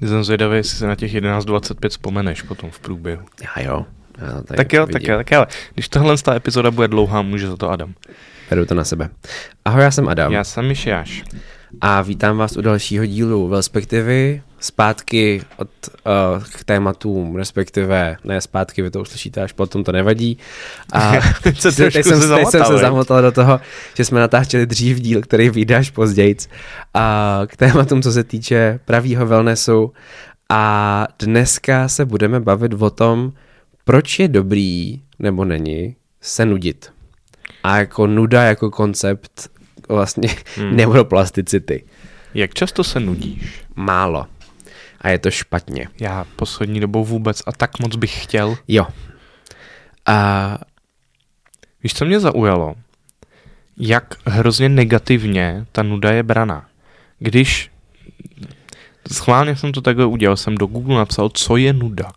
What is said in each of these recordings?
Jsem zvědavý, jestli se na těch 11.25 vzpomeneš potom v průběhu. Tak jo. Když tohle ta epizoda bude dlouhá, může za to Adam. Beru to na sebe. Ahoj, já jsem Adam. Já jsem Mišiáš. A vítám vás u dalšího dílu Wellspektivy. Zpátky od k tématům, respektive ne zpátky, vy to uslyšíte až potom, to nevadí. A teď jsem se zamotal do toho, že jsme natáčeli dřív díl, který vyjde až později. A k tématům, co se týče pravýho wellnessu. A dneska se budeme bavit o tom, proč je dobrý, nebo není, se nudit. A jako nuda, jako koncept vlastně neuroplasticity. Jak často se nudíš? Málo. A je to špatně. Já poslední dobou vůbec a tak moc bych chtěl. Jo. A... Víš, co mě zaujalo? Jak hrozně negativně ta nuda je braná. Když schválně jsem to takhle udělal, jsem do Google napsal, co je nuda.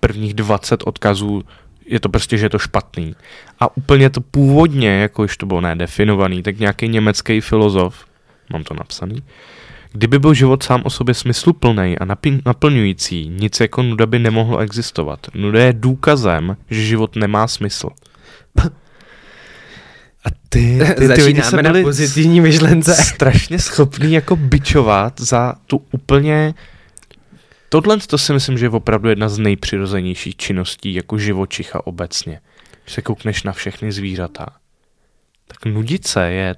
Prvních 20 odkazů je to prostě, že je to špatný. A úplně to původně, jako když to bylo nedefinovaný, tak nějaký německý filozof, mám to napsaný, kdyby byl život sám o sobě smysluplnej a naplňující, nic jako nuda by nemohlo existovat. Nuda je důkazem, že život nemá smysl. A ty začínáme na pozitivní myšlence. Strašně schopný jako bičovat za tu úplně... Tohle to si myslím, že je opravdu jedna z nejpřirozenějších činností jako živočicha obecně. Když se koukneš na všechny zvířata, tak nudit se je...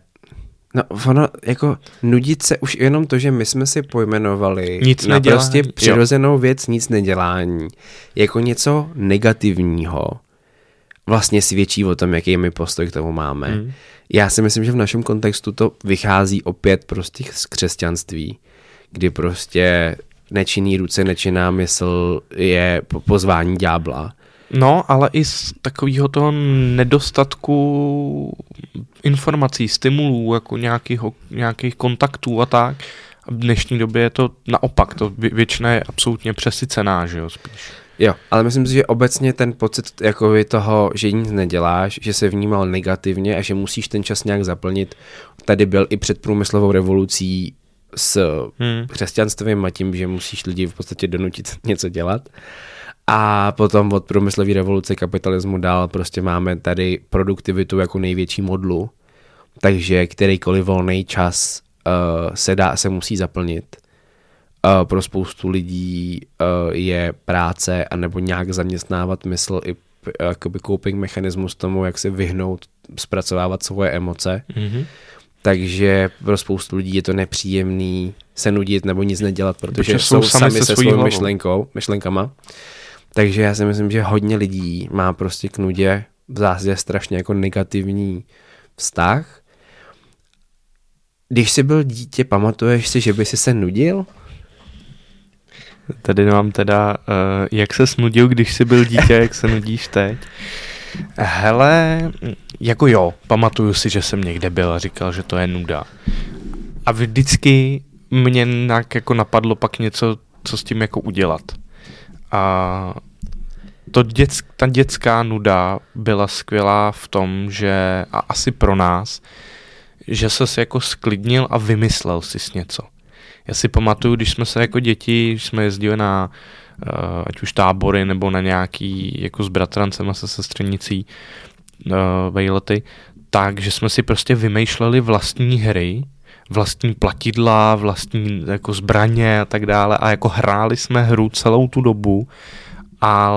No ono, jako nudit se už jenom to, že my jsme si pojmenovali nic na prostě přirozenou věc nic nedělání. Jako něco negativního vlastně svědčí o tom, jaký my postoj k tomu máme. Hmm. Já si myslím, že v našem kontextu to vychází opět prostě z křesťanství, kdy prostě... nečinný ruce, nečinná mysl je pozvání ďábla. No, ale i z takového toho nedostatku informací, stimulů, jako nějakých kontaktů a tak. A v dnešní době je to naopak, to většina je absolutně přesycená, že jo, spíš. Jo, ale myslím si, že obecně ten pocit jako toho, že nic neděláš, že se vnímal negativně a že musíš ten čas nějak zaplnit, tady byl i před průmyslovou revolucí s křesťanstvím a tím, že musíš lidi v podstatě donutit něco dělat. A potom od průmyslové revoluce kapitalismu dál prostě máme tady produktivitu jako největší modlu, takže kterýkoliv volný čas se musí zaplnit. Pro spoustu lidí je práce anebo nějak zaměstnávat mysl i jakoby coping mechanismus tomu, jak se vyhnout, zpracovávat svoje emoce. Mm-hmm. Takže pro spoustu lidí je to nepříjemný se nudit nebo nic nedělat, protože jsou sami se svou myšlenkama. Takže já si myslím, že hodně lidí má prostě k nudě v zásadě strašně jako negativní vztah. Když jsi byl dítě, pamatuješ si, že by si se nudil? Tady mám teda, jak se nudil, když jsi byl dítě, jak se nudíš teď? Hele, jako jo, pamatuju si, že jsem někde byl a říkal, že to je nuda. A vždycky mě jako napadlo pak něco, co s tím jako udělat. A ta dětská nuda byla skvělá v tom, že, a asi pro nás, že ses jako sklidnil a vymyslel sis něco. Já si pamatuju, když jsme se jako děti, když jsme jezdili na ať už tábory nebo na nějaký jako s bratrancem a se sestřenicí vejlety, takže jsme si prostě vymýšleli vlastní hry, vlastní platidla, vlastní jako zbraně a tak dále a jako hráli jsme hru celou tu dobu a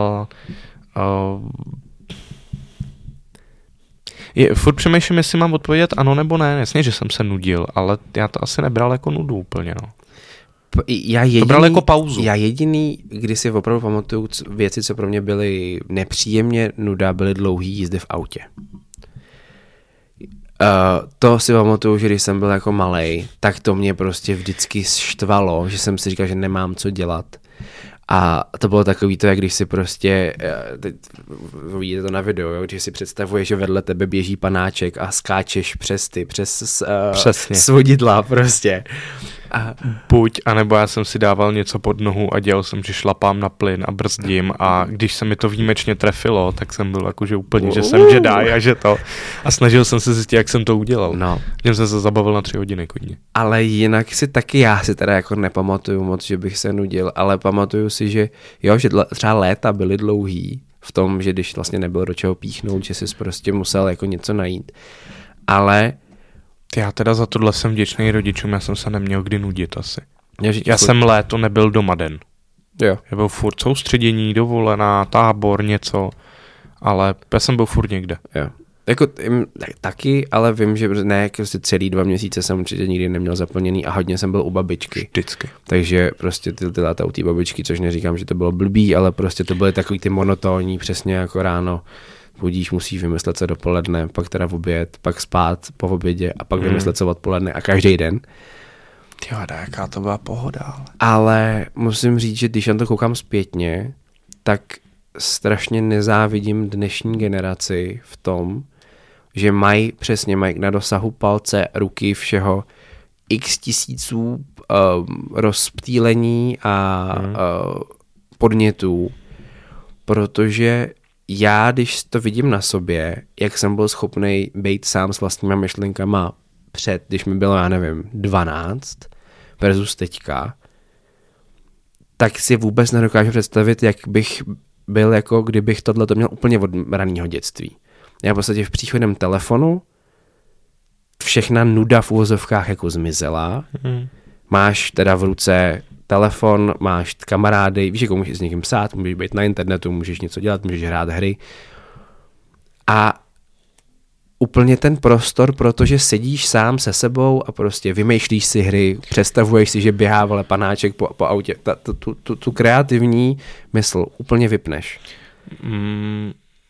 furt přemýšlím, jestli mám odpovědět ano nebo ne, jasně, že jsem se nudil, ale já to asi nebral jako nudu úplně, no. To bral jako pauzu. Já jediný, když si opravdu pamatuju věci, co pro mě byly nepříjemně nuda, byly dlouhý jízdy v autě. To si pamatuju, že když jsem byl jako malej, tak to mě prostě vždycky štvalo, že jsem si říkal, že nemám co dělat. A to bylo takový to, jak když si prostě, teď vidíte to na videu, jo, když si představuješ, že vedle tebe běží panáček a skáčeš přes svodidla prostě. Buď, anebo já jsem si dával něco pod nohu a dělal jsem, že šlapám na plyn a brzdím, a když se mi to výjimečně trefilo, tak jsem byl jakože úplně, že jsem Jedi a že to. A snažil jsem se zjistit, jak jsem to udělal. No. Tím jsem se zabavil na 3 hodiny klidně. Ale jinak si taky, já si teda jako nepamatuju moc, že bych se nudil, ale pamatuju si, že jo, že třeba léta byly dlouhý v tom, že když vlastně nebylo do čeho píchnout, že jsi prostě musel jako něco najít. Ale já teda za tohle jsem vděčný rodičům, já jsem se neměl kdy nudit asi. Já jsem léto nebyl doma den. Jo. Já byl furt soustředění, dovolená, tábor, něco, ale já jsem byl furt někde. Jo. Jako taky, ale vím, že ne, prostě celý 2 měsíce jsem určitě nikdy neměl zaplněný a hodně jsem byl u babičky. Vždycky. Takže prostě ty léta u té babičky, což neříkám, že to bylo blbý, ale prostě to byly takový ty monotónní, přesně jako ráno. Budíš, musíš vymyslet se dopoledne, pak teda v oběd, pak spát po obědě a pak vymyslet se odpoledne a každý den. Ty vada, jaká to byla pohoda. Ale musím říct, že když na to koukám zpětně, tak strašně nezávidím dnešní generaci v tom, že mají na dosahu palce, ruky, všeho x tisíců rozptýlení a podnětů, protože já, když to vidím na sobě, jak jsem byl schopnej být sám s vlastníma myšlenkama před, když mi bylo, já nevím, 12 versus teďka, tak si vůbec nedokážu představit, jak bych byl, jako kdybych tohleto měl úplně od raného dětství. Já v podstatě v příchodem telefonu všechna nuda v uvozovkách jako zmizela. Máš teda v ruce telefon, máš kamarády, víš, jako můžeš s někým psát, můžeš být na internetu, můžeš něco dělat, můžeš hrát hry. A úplně ten prostor, protože sedíš sám se sebou a prostě vymýšlíš si hry, představuješ si, že běhá vole panáček po autě. Tu kreativní mysl úplně vypneš.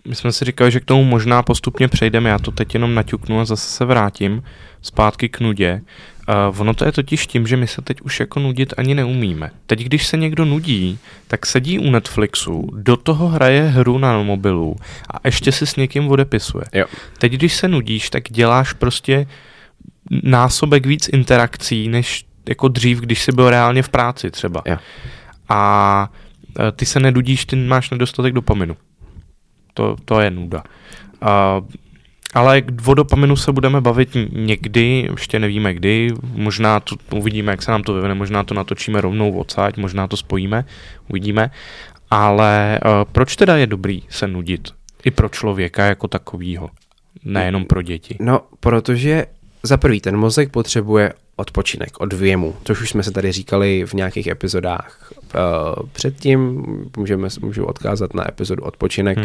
My jsme si říkali, že k tomu možná postupně přejdeme, já to teď jenom naťuknu a zase se vrátím zpátky k nudě. Ono to je totiž tím, že my se teď už jako nudit ani neumíme. Teď, když se někdo nudí, tak sedí u Netflixu, do toho hraje hru na mobilu a ještě si s někým odepisuje. Jo. Teď, když se nudíš, tak děláš prostě násobek víc interakcí, než jako dřív, když jsi byl reálně v práci třeba. Jo. A ty se nenudíš, ty máš nedostatek dopaminu. To je nuda. Ale o dopaminu se budeme bavit někdy, ještě nevíme kdy, možná to uvidíme, jak se nám to vyvine, možná to natočíme rovnou odsáď, možná to spojíme, uvidíme. Ale proč teda je dobrý se nudit? I pro člověka jako takovýho, nejenom pro děti. No, protože za prvý ten mozek potřebuje odpočinek od věmu, což už jsme se tady říkali v nějakých epizodách předtím, můžu odkázat na epizodu odpočinek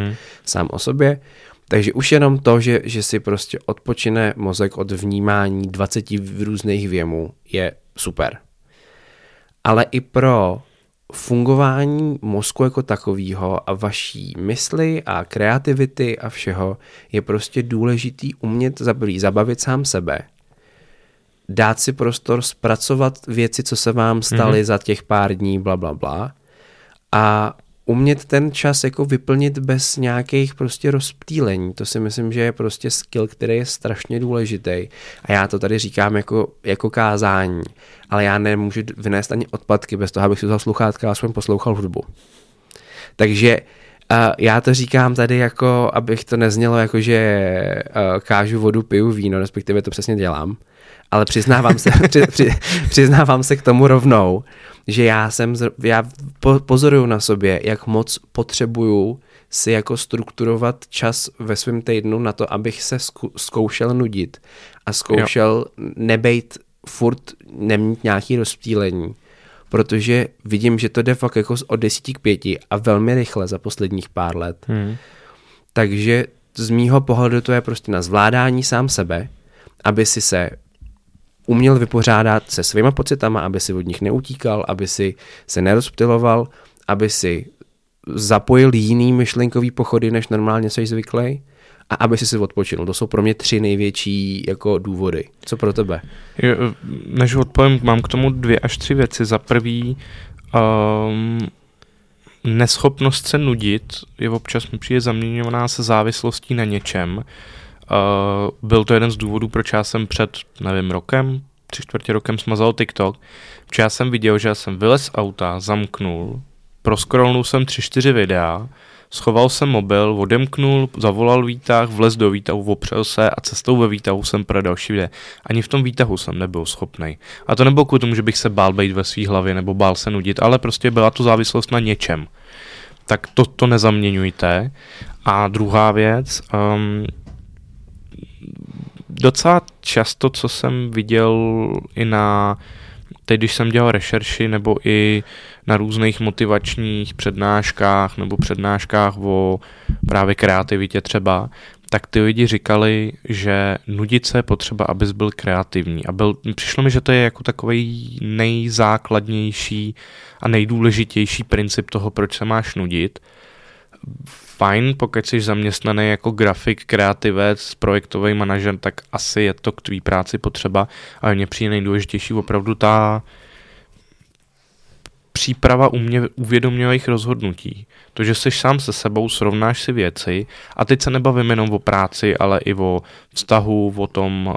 sám o sobě. Takže už jenom to, že si prostě odpočine mozek od vnímání 20 různých věmů, je super. Ale i pro fungování mozku jako takového a vaší mysli a kreativity a všeho je prostě důležitý umět zabavit sám sebe. Dát si prostor zpracovat věci, co se vám staly za těch pár dní, blablabla. A umět ten čas jako vyplnit bez nějakých prostě rozptýlení. To si myslím, že je prostě skill, který je strašně důležitý. A já to tady říkám jako kázání. Ale já nemůžu vynést ani odpadky bez toho, abych si vzal sluchátka a aspoň poslouchal hudbu. Takže já to říkám tady jako, abych to neznělo jako, že kážu vodu, piju víno, respektive to přesně dělám. Ale přiznávám se k tomu rovnou, že já pozoruju na sobě, jak moc potřebuju si jako strukturovat čas ve svém týdnu na to, abych se zkoušel nudit a zkoušel nebejt furt, nemít nějaký rozptýlení, protože vidím, že to jde fakt jako od 10 k 5 a velmi rychle za posledních pár let. Takže z mýho pohledu to je prostě na zvládání sám sebe, aby si se uměl vypořádat se svýma pocitama, aby si od nich neutíkal, aby si se nerozptyloval, aby si zapojil jiný myšlenkový pochody, než normálně jsi zvyklý, a aby si odpočinul. To jsou pro mě 3 největší jako důvody. Co pro tebe? Než odpovím, mám k tomu 2 až 3 věci. Za prvý, neschopnost se nudit je občas mi přijde zaměňovaná se závislostí na něčem. Byl to jeden z důvodů, proč já jsem před, nevím, rokem, 3/4 rokem smazal TikTok, protože já jsem viděl, že já jsem vylez z auta, zamknul, proscrollnul jsem 3-4 videa, schoval jsem mobil, odemknul, zavolal výtah, vlez do výtahu, opřel se a cestou ve výtahu jsem pro další videa. Ani v tom výtahu jsem nebyl schopnej. A to nebylo kvůli tomu, že bych se bál být ve svý hlavě nebo bál se nudit, ale prostě byla to závislost na něčem. Tak to nezaměňujte. A druhá věc, docela často, co jsem viděl i na, teď když jsem dělal rešerši nebo i na různých motivačních přednáškách nebo přednáškách o právě kreativitě třeba, tak ty lidi říkali, že nudit se je potřeba, abys byl kreativní. A přišlo mi, že to je jako takový nejzákladnější a nejdůležitější princip toho, proč se máš nudit. Fajn, pokud jsi zaměstnaný jako grafik, kreativec, projektový manažer, tak asi je to k tvý práci potřeba, ale mně přijde nejdůležitější opravdu ta příprava uvědomělých rozhodnutí. To, že jsi sám se sebou, srovnáš si věci a teď se nebavím jenom o práci, ale i o vztahu, o tom,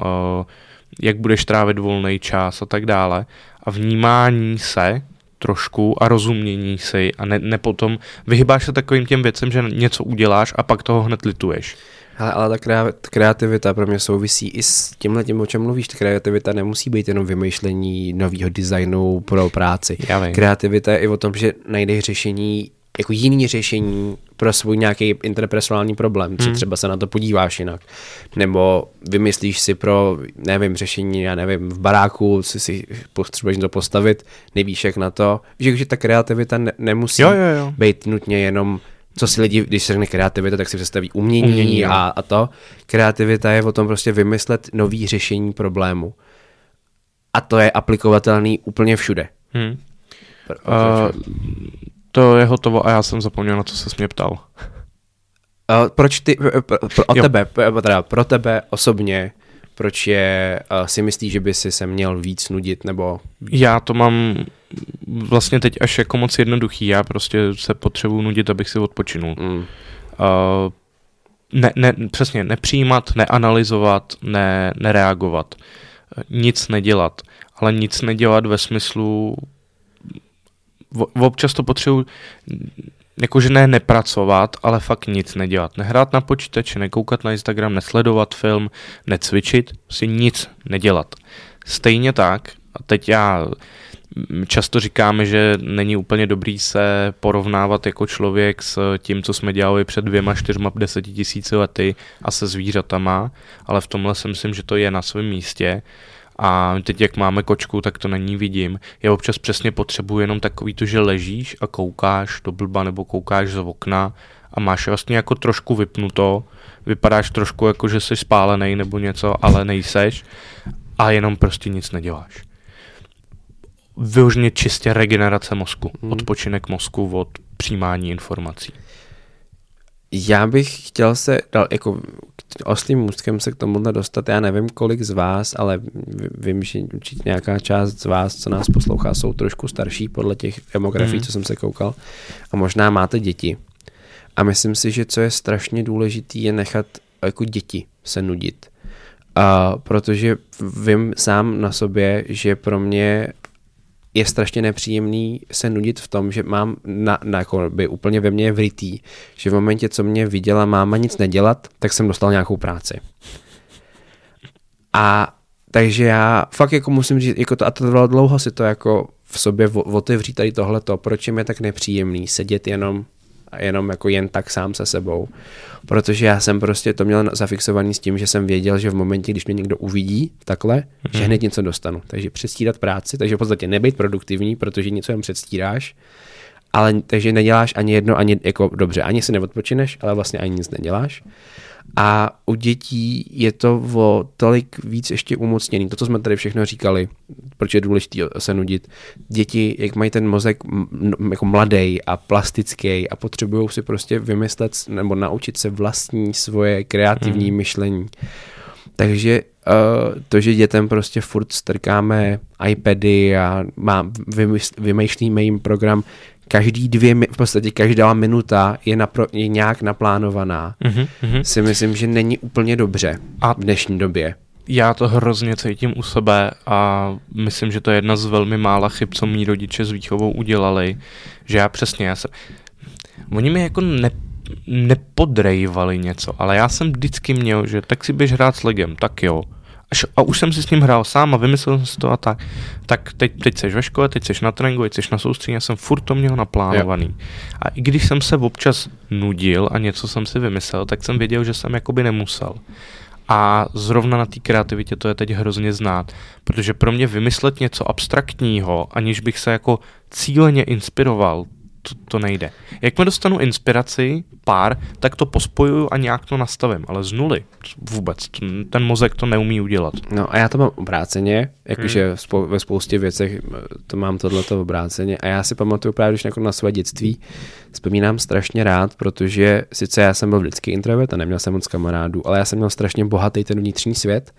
jak budeš trávit volný čas a tak dále. A vnímání se trošku a rozumění si a ne potom vyhybáš se takovým těm věcem, že něco uděláš a pak toho hned lituješ. Ale ta kreativita pro mě souvisí i s tímhletím, o čem mluvíš. Ta kreativita nemusí být jenom vymýšlení nového designu pro práci. Kreativita je i o tom, že najdeš řešení, jako jiný řešení pro svůj nějaký interpersonální problém, co třeba se na to podíváš jinak. Nebo vymyslíš si pro, nevím, řešení, já nevím, v baráku, si potřebuješ to postavit, nevíš jak na to. Víš, že ta kreativita nemusí být nutně jenom, co si lidi, když se řekne kreativita, tak si představí umění a to. Kreativita je o tom prostě vymyslet nový řešení problému. A to je aplikovatelný úplně všude. To je hotovo a já jsem zapomněl, na co ses mě ptal. Proč ty, pro tebe osobně, proč je, si myslíš, že by si se měl víc nudit, nebo? Já to mám vlastně teď až jako moc jednoduchý, já prostě se potřebuji nudit, abych si odpočinul. Přesně, nepřijímat, neanalyzovat, nereagovat, nic nedělat, ale nic nedělat ve smyslu, občas to potřebuji, jakože nepracovat, ale fakt nic nedělat. Nehrát na počítači, nekoukat na Instagram, nesledovat film, necvičit, si nic nedělat. Stejně tak, a teď já často říkáme, že není úplně dobrý se porovnávat jako člověk s tím, co jsme dělali před 2, 4, 10 000 lety a se zvířatama, ale v tomhle si myslím, že to je na svém místě. A teď, jak máme kočku, tak to na ní vidím. Já občas přesně potřebuji jenom takový to, že ležíš a koukáš do blba nebo koukáš z okna a máš vlastně jako trošku vypnuto, vypadáš trošku jako, že jsi spálený nebo něco, ale nejseš a jenom prostě nic neděláš. Vyloženě čistě regenerace mozku, odpočinek mozku od přijímání informací. Já bych chtěl se jako oslým můstkem se k tomuhle dostat. Já nevím, kolik z vás, ale vím, že určitě nějaká část z vás, co nás poslouchá, jsou trošku starší podle těch demografií, co jsem se koukal. A možná máte děti. A myslím si, že co je strašně důležité, je nechat jako děti se nudit. Protože vím sám na sobě, že pro mě je strašně nepříjemný se nudit v tom, že mám jako by úplně ve mně je vrytý, že v momentě, co mě viděla máma nic nedělat, tak jsem dostal nějakou práci. A takže já fakt jako musím říct, jako to, a to bylo dlouho si to jako v sobě otevřít tady tohleto, proč je mi tak nepříjemný sedět jenom jako jen tak sám se sebou. Protože já jsem prostě to měl zafixovaný s tím, že jsem věděl, že v momentě, když mě někdo uvidí takhle, že hned něco dostanu. Takže předstírat práci, takže v podstatě nebejt produktivní, protože něco jen předstíráš, ale takže neděláš ani jedno, ani jako dobře, ani si neodpočineš, ale vlastně ani nic neděláš. A u dětí je to o tolik víc ještě umocněný. To, co jsme tady všechno říkali, proč je důležité se nudit. Děti, jak mají ten mozek jako mladý a plastický a potřebují si prostě vymyslet nebo naučit se vlastní svoje kreativní myšlení. Takže to, že dětem prostě furt strkáme iPady a vymýšlíme jim program, v podstatě každá minuta je nějak naplánovaná. Si myslím, že není úplně dobře a v dnešní době. já to hrozně cítím u sebe a myslím, že to je jedna z velmi mála chyb, co mí rodiče s výchovou udělali, že já jsem... Oni mi jako nepodrejvali něco, ale já jsem vždycky měl, že tak si běž hrát s legem, tak jo. A už jsem si s ním hrál sám a vymyslel jsem si to a tak. Tak teď seš ve škole, teď seš na tréninku, teď seš na soustředění, já jsem furt to měl naplánovaný. Jo. A i když jsem se občas nudil a něco jsem si vymyslel, tak jsem věděl, že jsem jakoby nemusel. A zrovna na té kreativitě to je teď hrozně znát, protože pro mě vymyslet něco abstraktního, aniž bych se jako cíleně inspiroval, to nejde. Jakmile dostanu inspiraci, pár, tak to pospojuju a nějak to nastavím, ale z nuly vůbec. Ten mozek to neumí udělat. No a já to mám obráceně, jakože ve spoustě věcech to mám tohleto obráceně a já si pamatuju právě, když na své dětství vzpomínám strašně rád, protože sice já jsem byl vždycky introvert a neměl jsem moc kamarádů, ale já jsem měl strašně bohatý ten vnitřní svět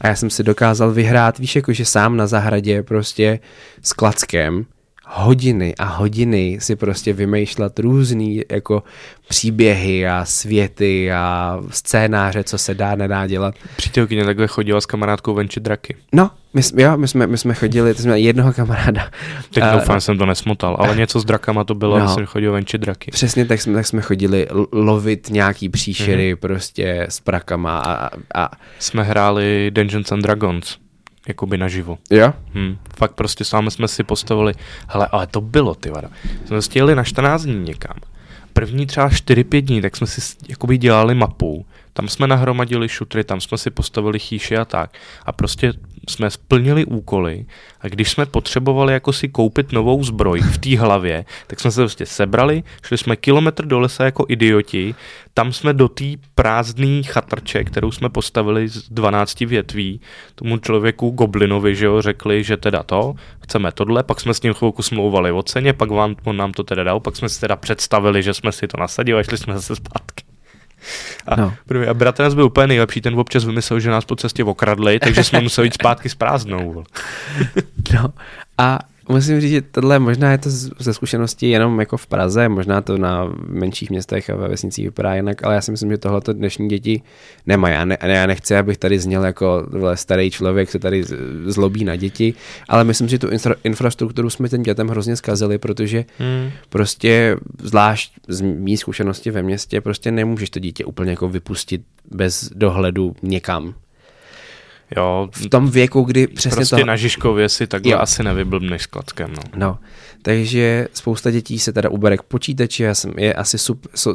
a já jsem si dokázal vyhrát, víš, jakože sám na zahradě prostě s klackem hodiny a hodiny si prostě vymýšlet různý jako příběhy a světy a scénáře, co se dá, nedá dělat. Přítelkyně takhle chodila s kamarádkou venčit draky. No, my jsme chodili, to jsme jednoho kamaráda. Teď doufám, jsem to nesmotal, ale něco s drakama to bylo, jsem chodil venčit draky. Přesně, tak jsme chodili lovit nějaký příšery prostě s prakama a... Jsme hráli Dungeons and Dragons. Jakoby naživo. Jo? Fakt prostě sami jsme si postavili, hele, ale to bylo, ty vada. Jsme si jeli na 14 dní někam. První třeba 4-5 dní, tak jsme si jakoby dělali mapu. Tam jsme nahromadili šutry, tam jsme si postavili chýše a tak. A prostě jsme splnili úkoly a když jsme potřebovali jako si koupit novou zbroj v té hlavě, tak jsme se prostě sebrali, šli jsme kilometr do lesa jako idioti, tam jsme do té prázdné chatrče, kterou jsme postavili z 12 větví, tomu člověku goblinovi, že jo, řekli, že teda to, chceme tohle, pak jsme s ním chvilku smlouvali o ceně, pak on nám to teda dal, pak jsme si teda představili, že jsme si to nasadili a šli jsme zase zpátky. A bratranec byl úplně nejlepší, ten občas vymyslel, že nás po cestě okradli, takže jsme museli jít zpátky s prázdnou. No a musím říct, že tohle možná je to ze zkušenosti jenom jako v Praze, možná to na menších městech a ve vesnicích vypadá jinak, ale já si myslím, že tohleto dnešní děti nemají. Já nechci, abych tady zněl jako starý člověk, se tady zlobí na děti, ale myslím, že tu infrastrukturu jsme těm dětem hrozně zkazili, protože prostě zvlášť z mý zkušenosti ve městě prostě nemůžeš to dítě úplně jako vypustit bez dohledu někam. Jo, v tom věku, kdy přesně prostě na Žižkově si takhle asi nevyblbneš s klackem. No, takže spousta dětí se teda ubere k počítači,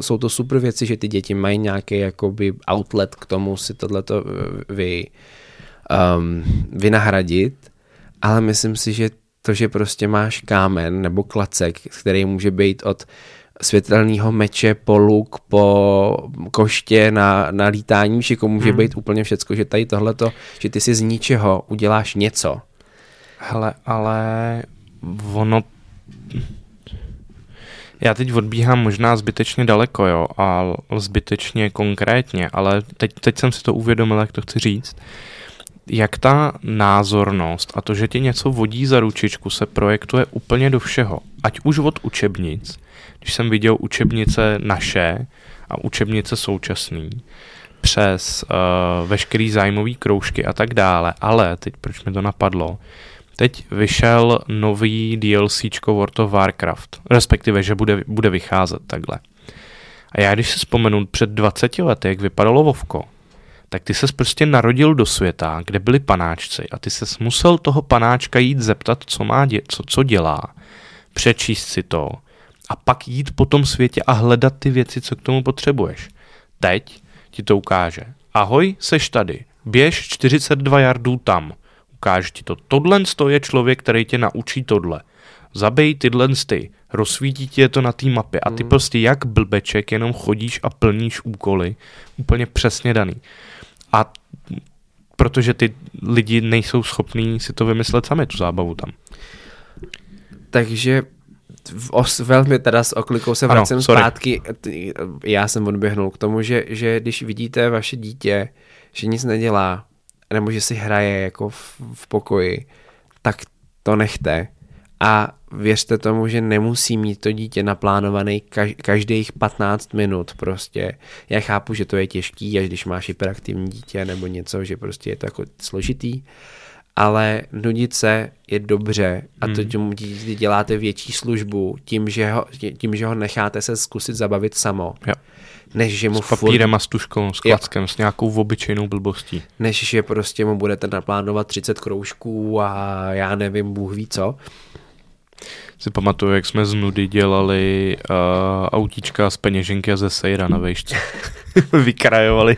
jsou to super věci, že ty děti mají nějaký jakoby outlet k tomu si tohleto vynahradit, ale myslím si, že to, že prostě máš kámen nebo klacek, který může být od světelného meče, po luk, po koště na lítání, že může být úplně všecko, že tady tohleto, že ty si z ničeho uděláš něco. Hele, ale ono... Já teď odbíhám možná zbytečně daleko, jo, a zbytečně konkrétně, ale teď jsem si to uvědomil, jak to chci říct. Jak ta názornost a to, že tě něco vodí za ručičku, se projektuje úplně do všeho. Ať už od učebnic, když jsem viděl učebnice naše a učebnice současný, přes veškerý zájmový kroužky a tak dále. Ale teď, proč mi to napadlo, teď vyšel nový DLCčko World of Warcraft, respektive, že bude vycházet takhle. A já když si vzpomenu před 20 lety, jak vypadalo Vovko, tak ty ses prostě narodil do světa, kde byli panáčci a ty ses musel toho panáčka jít zeptat, co má co dělá, přečíst si to a pak jít po tom světě a hledat ty věci, co k tomu potřebuješ. Teď ti to ukáže. Ahoj, seš tady, běž 42 jardů tam. Ukáže ti to. Tohle je člověk, který tě naučí tohle. Zabij tyhle ty, rozsvítí tě to na té mapě a ty prostě jak blbeček jenom chodíš a plníš úkoly úplně přesně daný. A protože ty lidi nejsou schopní si to vymyslet sami, tu zábavu tam. Takže velmi teda s oklikou se vracím zpátky. Já jsem odběhnul k tomu, že když vidíte vaše dítě, že nic nedělá, nebo že si hraje jako v pokoji, tak to nechte a věřte tomu, že nemusí mít to dítě naplánovaný každých 15 minut prostě. Já chápu, že to je těžký, až když máš hyperaktivní dítě nebo něco, že prostě je to jako složitý, ale nudit se je dobře a to tomu dítě děláte větší službu tím, že ho necháte se zkusit zabavit samo. Jo. Než že mu s papírem a s tužkou, s klackem, s nějakou obyčejnou blbostí. Než že prostě mu budete naplánovat 30 kroužků a já nevím, Bůh ví co. Si pamatuju, jak jsme z nudy dělali autíčka z peněženky a ze sejra na vejšce. Vykrajovali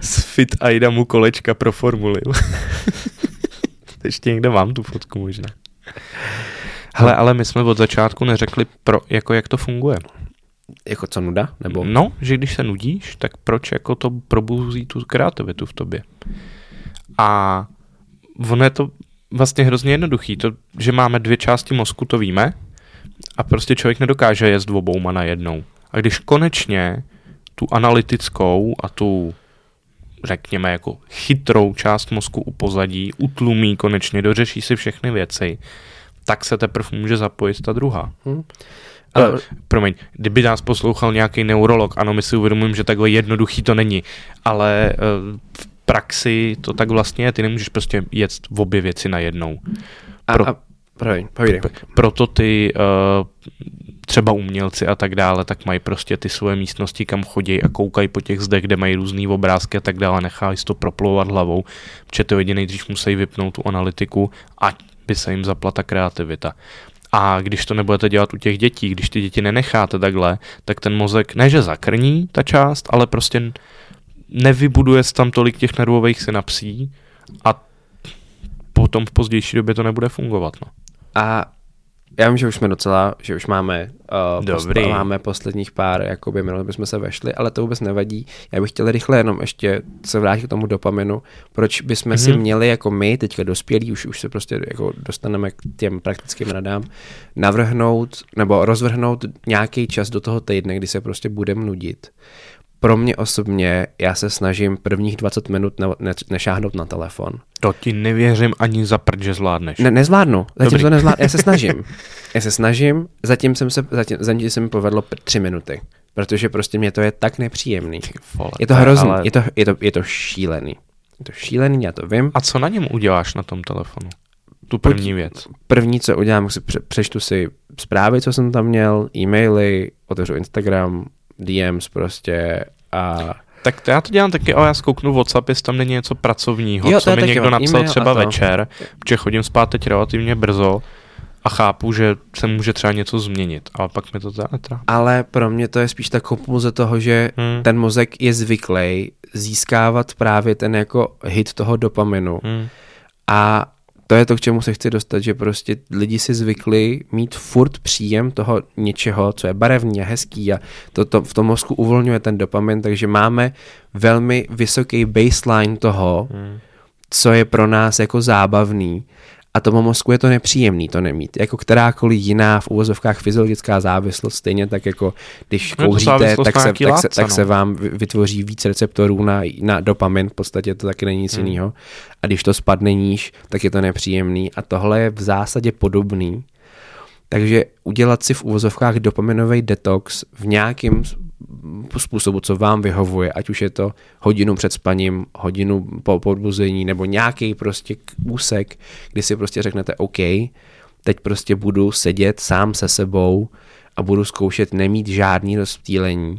z Fit Aida mu kolečka pro formuli. Ještě někde mám tu fotku možná. Hele, ale my jsme od začátku neřekli, jak to funguje. Jako co nuda? Nebo? No, že když se nudíš, tak proč jako to probouzí tu kreativitu v tobě. A ono je to vlastně hrozně jednoduchý. To, že máme dvě části mozku, to víme a prostě člověk nedokáže jet obouma najednou. A když konečně tu analytickou a tu, řekněme, jako chytrou část mozku upozadí, utlumí konečně, dořeší si všechny věci, tak se teprve může zapojit ta druhá. Ale, promiň, kdyby nás poslouchal nějaký neurolog, ano, my si uvědomujeme, že takhle jednoduchý to není, ale v praxi to tak vlastně je, ty nemůžeš prostě jet v obě věci najednou. Proto ty třeba umělci a tak dále, tak mají prostě ty svoje místnosti, kam chodí a koukají po těch zdech, kde mají různý obrázky a tak dále, nechají si to proplouvat hlavou, protože ty lidi nejdřív musí vypnout tu analytiku, ať by se jim zapla ta kreativita. A když to nebudete dělat u těch dětí, když ty děti nenecháte takhle, tak ten mozek ne, že zakrní ta část, ale prostě nevybuduje se tam tolik těch nervových synapsí a potom v pozdější době to nebude fungovat. No. A já vím, že už jsme docela, že už máme, máme posledních pár jakoby minut, bychom se vešli, ale to vůbec nevadí. Já bych chtěl rychle jenom ještě se vrátit k tomu dopaminu, proč bychom si měli jako my, teďka dospělí, už se prostě jako dostaneme k těm praktickým radám, navrhnout nebo rozvrhnout nějaký čas do toho týdne, kdy se prostě budeme nudit. Pro mě osobně, já se snažím prvních 20 minut nešáhnout na telefon. To ti nevěřím ani za prd, že zvládneš. Nezvládnu. Zatím to nezvládnu. Já se snažím. Zatím se mi povedlo 3 minuty. Protože prostě mě to je tak nepříjemný. Je to hrozný. Ale... Je to šílený. Je to šílený, já to vím. A co na něm uděláš na tom telefonu? Tu první věc. První, co udělám, přečtu si zprávy, co jsem tam měl, e-maily, otevřu Instagram, DMs prostě a... Tak to já to dělám taky, ale já zkouknu WhatsApp, jestli tam není něco pracovního, jo, co mi někdo napsal třeba večer, protože chodím spát teď relativně brzo a chápu, že se může třeba něco změnit, ale pak mi to teda netrápí. Ale pro mě to je spíš tak kompoze toho, že ten mozek je zvyklý získávat právě ten jako hit toho dopaminu a to je to, k čemu se chci dostat, že prostě lidi si zvykli mít furt příjem toho něčeho, co je barevný a hezký a to v tom mozku uvolňuje ten dopamin, takže máme velmi vysoký baseline toho, co je pro nás jako zábavný a tomu mozku je to nepříjemný to nemít. Jako kterákoliv jiná v uvozovkách fyziologická závislost, stejně tak jako když kouříte, tak se vám vytvoří víc receptorů na dopamin, v podstatě to taky není nic jiného. A když to spadne níž, tak je to nepříjemný a tohle je v zásadě podobný. Takže udělat si v uvozovkách dopaminový detox v nějakém způsobu, co vám vyhovuje, ať už je to hodinu před spaním, hodinu po podbuzení nebo nějaký prostě úsek, kdy si prostě řeknete OK, teď prostě budu sedět sám se sebou a budu zkoušet nemít žádný rozptýlení.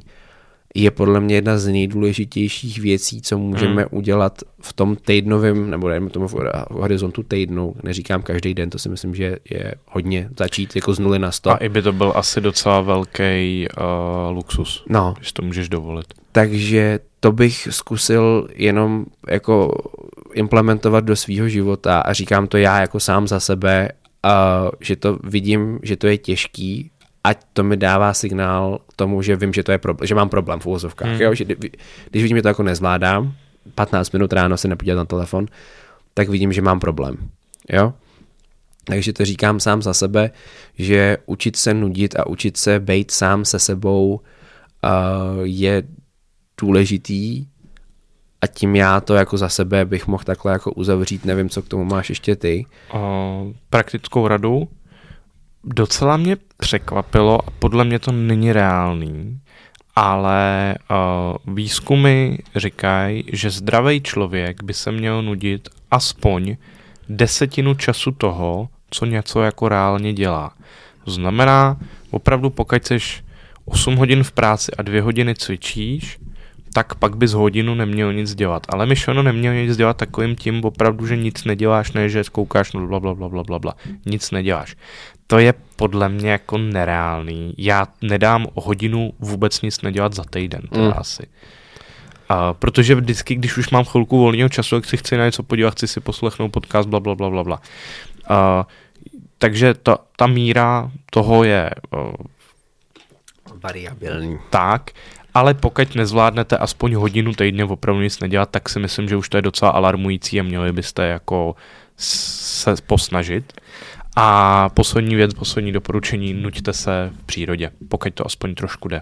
Je podle mě jedna z nejdůležitějších věcí, co můžeme udělat v tom týdnovém, nebo dejme tomu v horizontu týdnu, neříkám každý den, to si myslím, že je hodně začít jako z 0 na 100. A i by to byl asi docela velký luxus, no. Když to můžeš dovolit. Takže to bych zkusil jenom jako implementovat do svýho života a říkám to já jako sám za sebe, že to vidím, že to je těžký, ať to mi dává signál k tomu, že vím, že to je že mám problém v uvozovkách. Když vidím, že to jako nezvládám, 15 minut ráno se nepodívám na telefon, tak vidím, že mám problém. Jo? Takže to říkám sám za sebe, že učit se nudit a učit se bejt sám se sebou je důležitý a tím já to jako za sebe bych mohl takhle jako uzavřít, nevím, co k tomu máš ještě ty. Praktickou radu docela mě překvapilo a podle mě to není reálný, ale výzkumy říkají, že zdravý člověk by se měl nudit aspoň 10% času toho, co něco jako reálně dělá. To znamená, opravdu pokud seš 8 hodin v práci a 2 hodiny cvičíš, tak pak bys hodinu neměl nic dělat. Ale Mišono, neměl nic dělat takovým tím opravdu, že nic neděláš, ne, že koukáš, no blablabla, nic neděláš. To je podle mě jako nereálný. Já nedám hodinu vůbec nic nedělat za týden, teda asi. Protože vždycky, když už mám chvilku volného času, tak si chci na něco podívat, chci si poslechnout podcast, blablabla. Takže ta míra toho je variabilní. Tak, ale pokud nezvládnete aspoň hodinu týdně opravdu nic nedělat, tak si myslím, že už to je docela alarmující a měli byste jako se posnažit. A poslední věc, poslední doporučení, nuďte se v přírodě, pokud to aspoň trošku jde.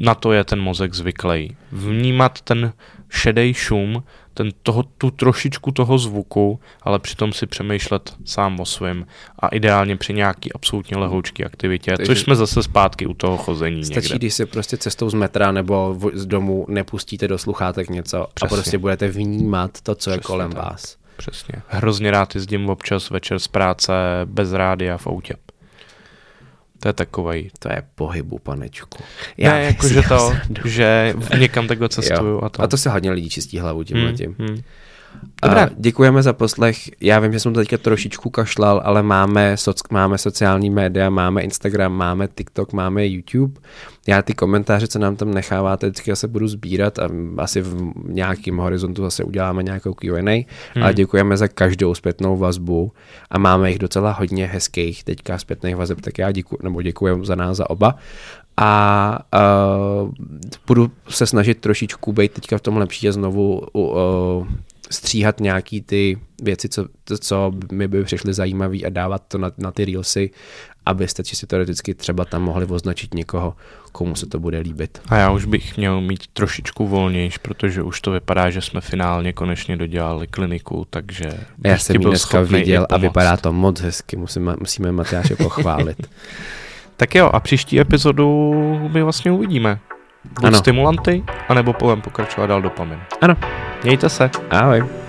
Na to je ten mozek zvyklý. Vnímat ten šedej šum, tu trošičku toho zvuku, ale přitom si přemýšlet sám o svém a ideálně při nějaký absolutně lehoučký aktivitě, takže což jsme zase zpátky u toho chození stačí, někde. Stačí, když si prostě cestou z metra nebo z domu nepustíte do sluchátek něco. Přesně. A prostě budete vnímat to, co přesně je kolem tak vás. Přesně. Hrozně rád jezdím občas večer z práce bez rádia v autě. To je takovej. To je pohybu, panečku. Já jakože to, že někam takhle cestuju a to. A to se hodně lidí čistí hlavu tímhletím. Dobrá, děkujeme za poslech. Já vím, že jsem to teďka trošičku kašlal, ale máme sociální média, máme Instagram, máme TikTok, máme YouTube. Já ty komentáře, co nám tam necháváte, teďka se budu sbírat a asi v nějakém horizontu zase uděláme nějakou Q&A, ale děkujeme za každou zpětnou vazbu a máme jich docela hodně hezkých teďka zpětných vazeb, tak já děkuji za nás, za oba. A budu se snažit trošičku být teďka v tom lepší a znovu stříhat nějaký ty věci, co mi by přišly zajímavý a dávat to na ty reelsy, abyste si teoreticky třeba tam mohli označit někoho, komu se to bude líbit. A já už bych měl mít trošičku volnější, protože už to vypadá, že jsme finálně konečně dodělali kliniku, takže já jsem ji dneska viděl a vypadá to moc hezky, musíme Matyáše pochválit. Tak jo, a příští epizodu my vlastně uvidíme. Buď stimulanty, anebo povím pokračovat dál dopamin. Ano. Mějte se. Ahoj.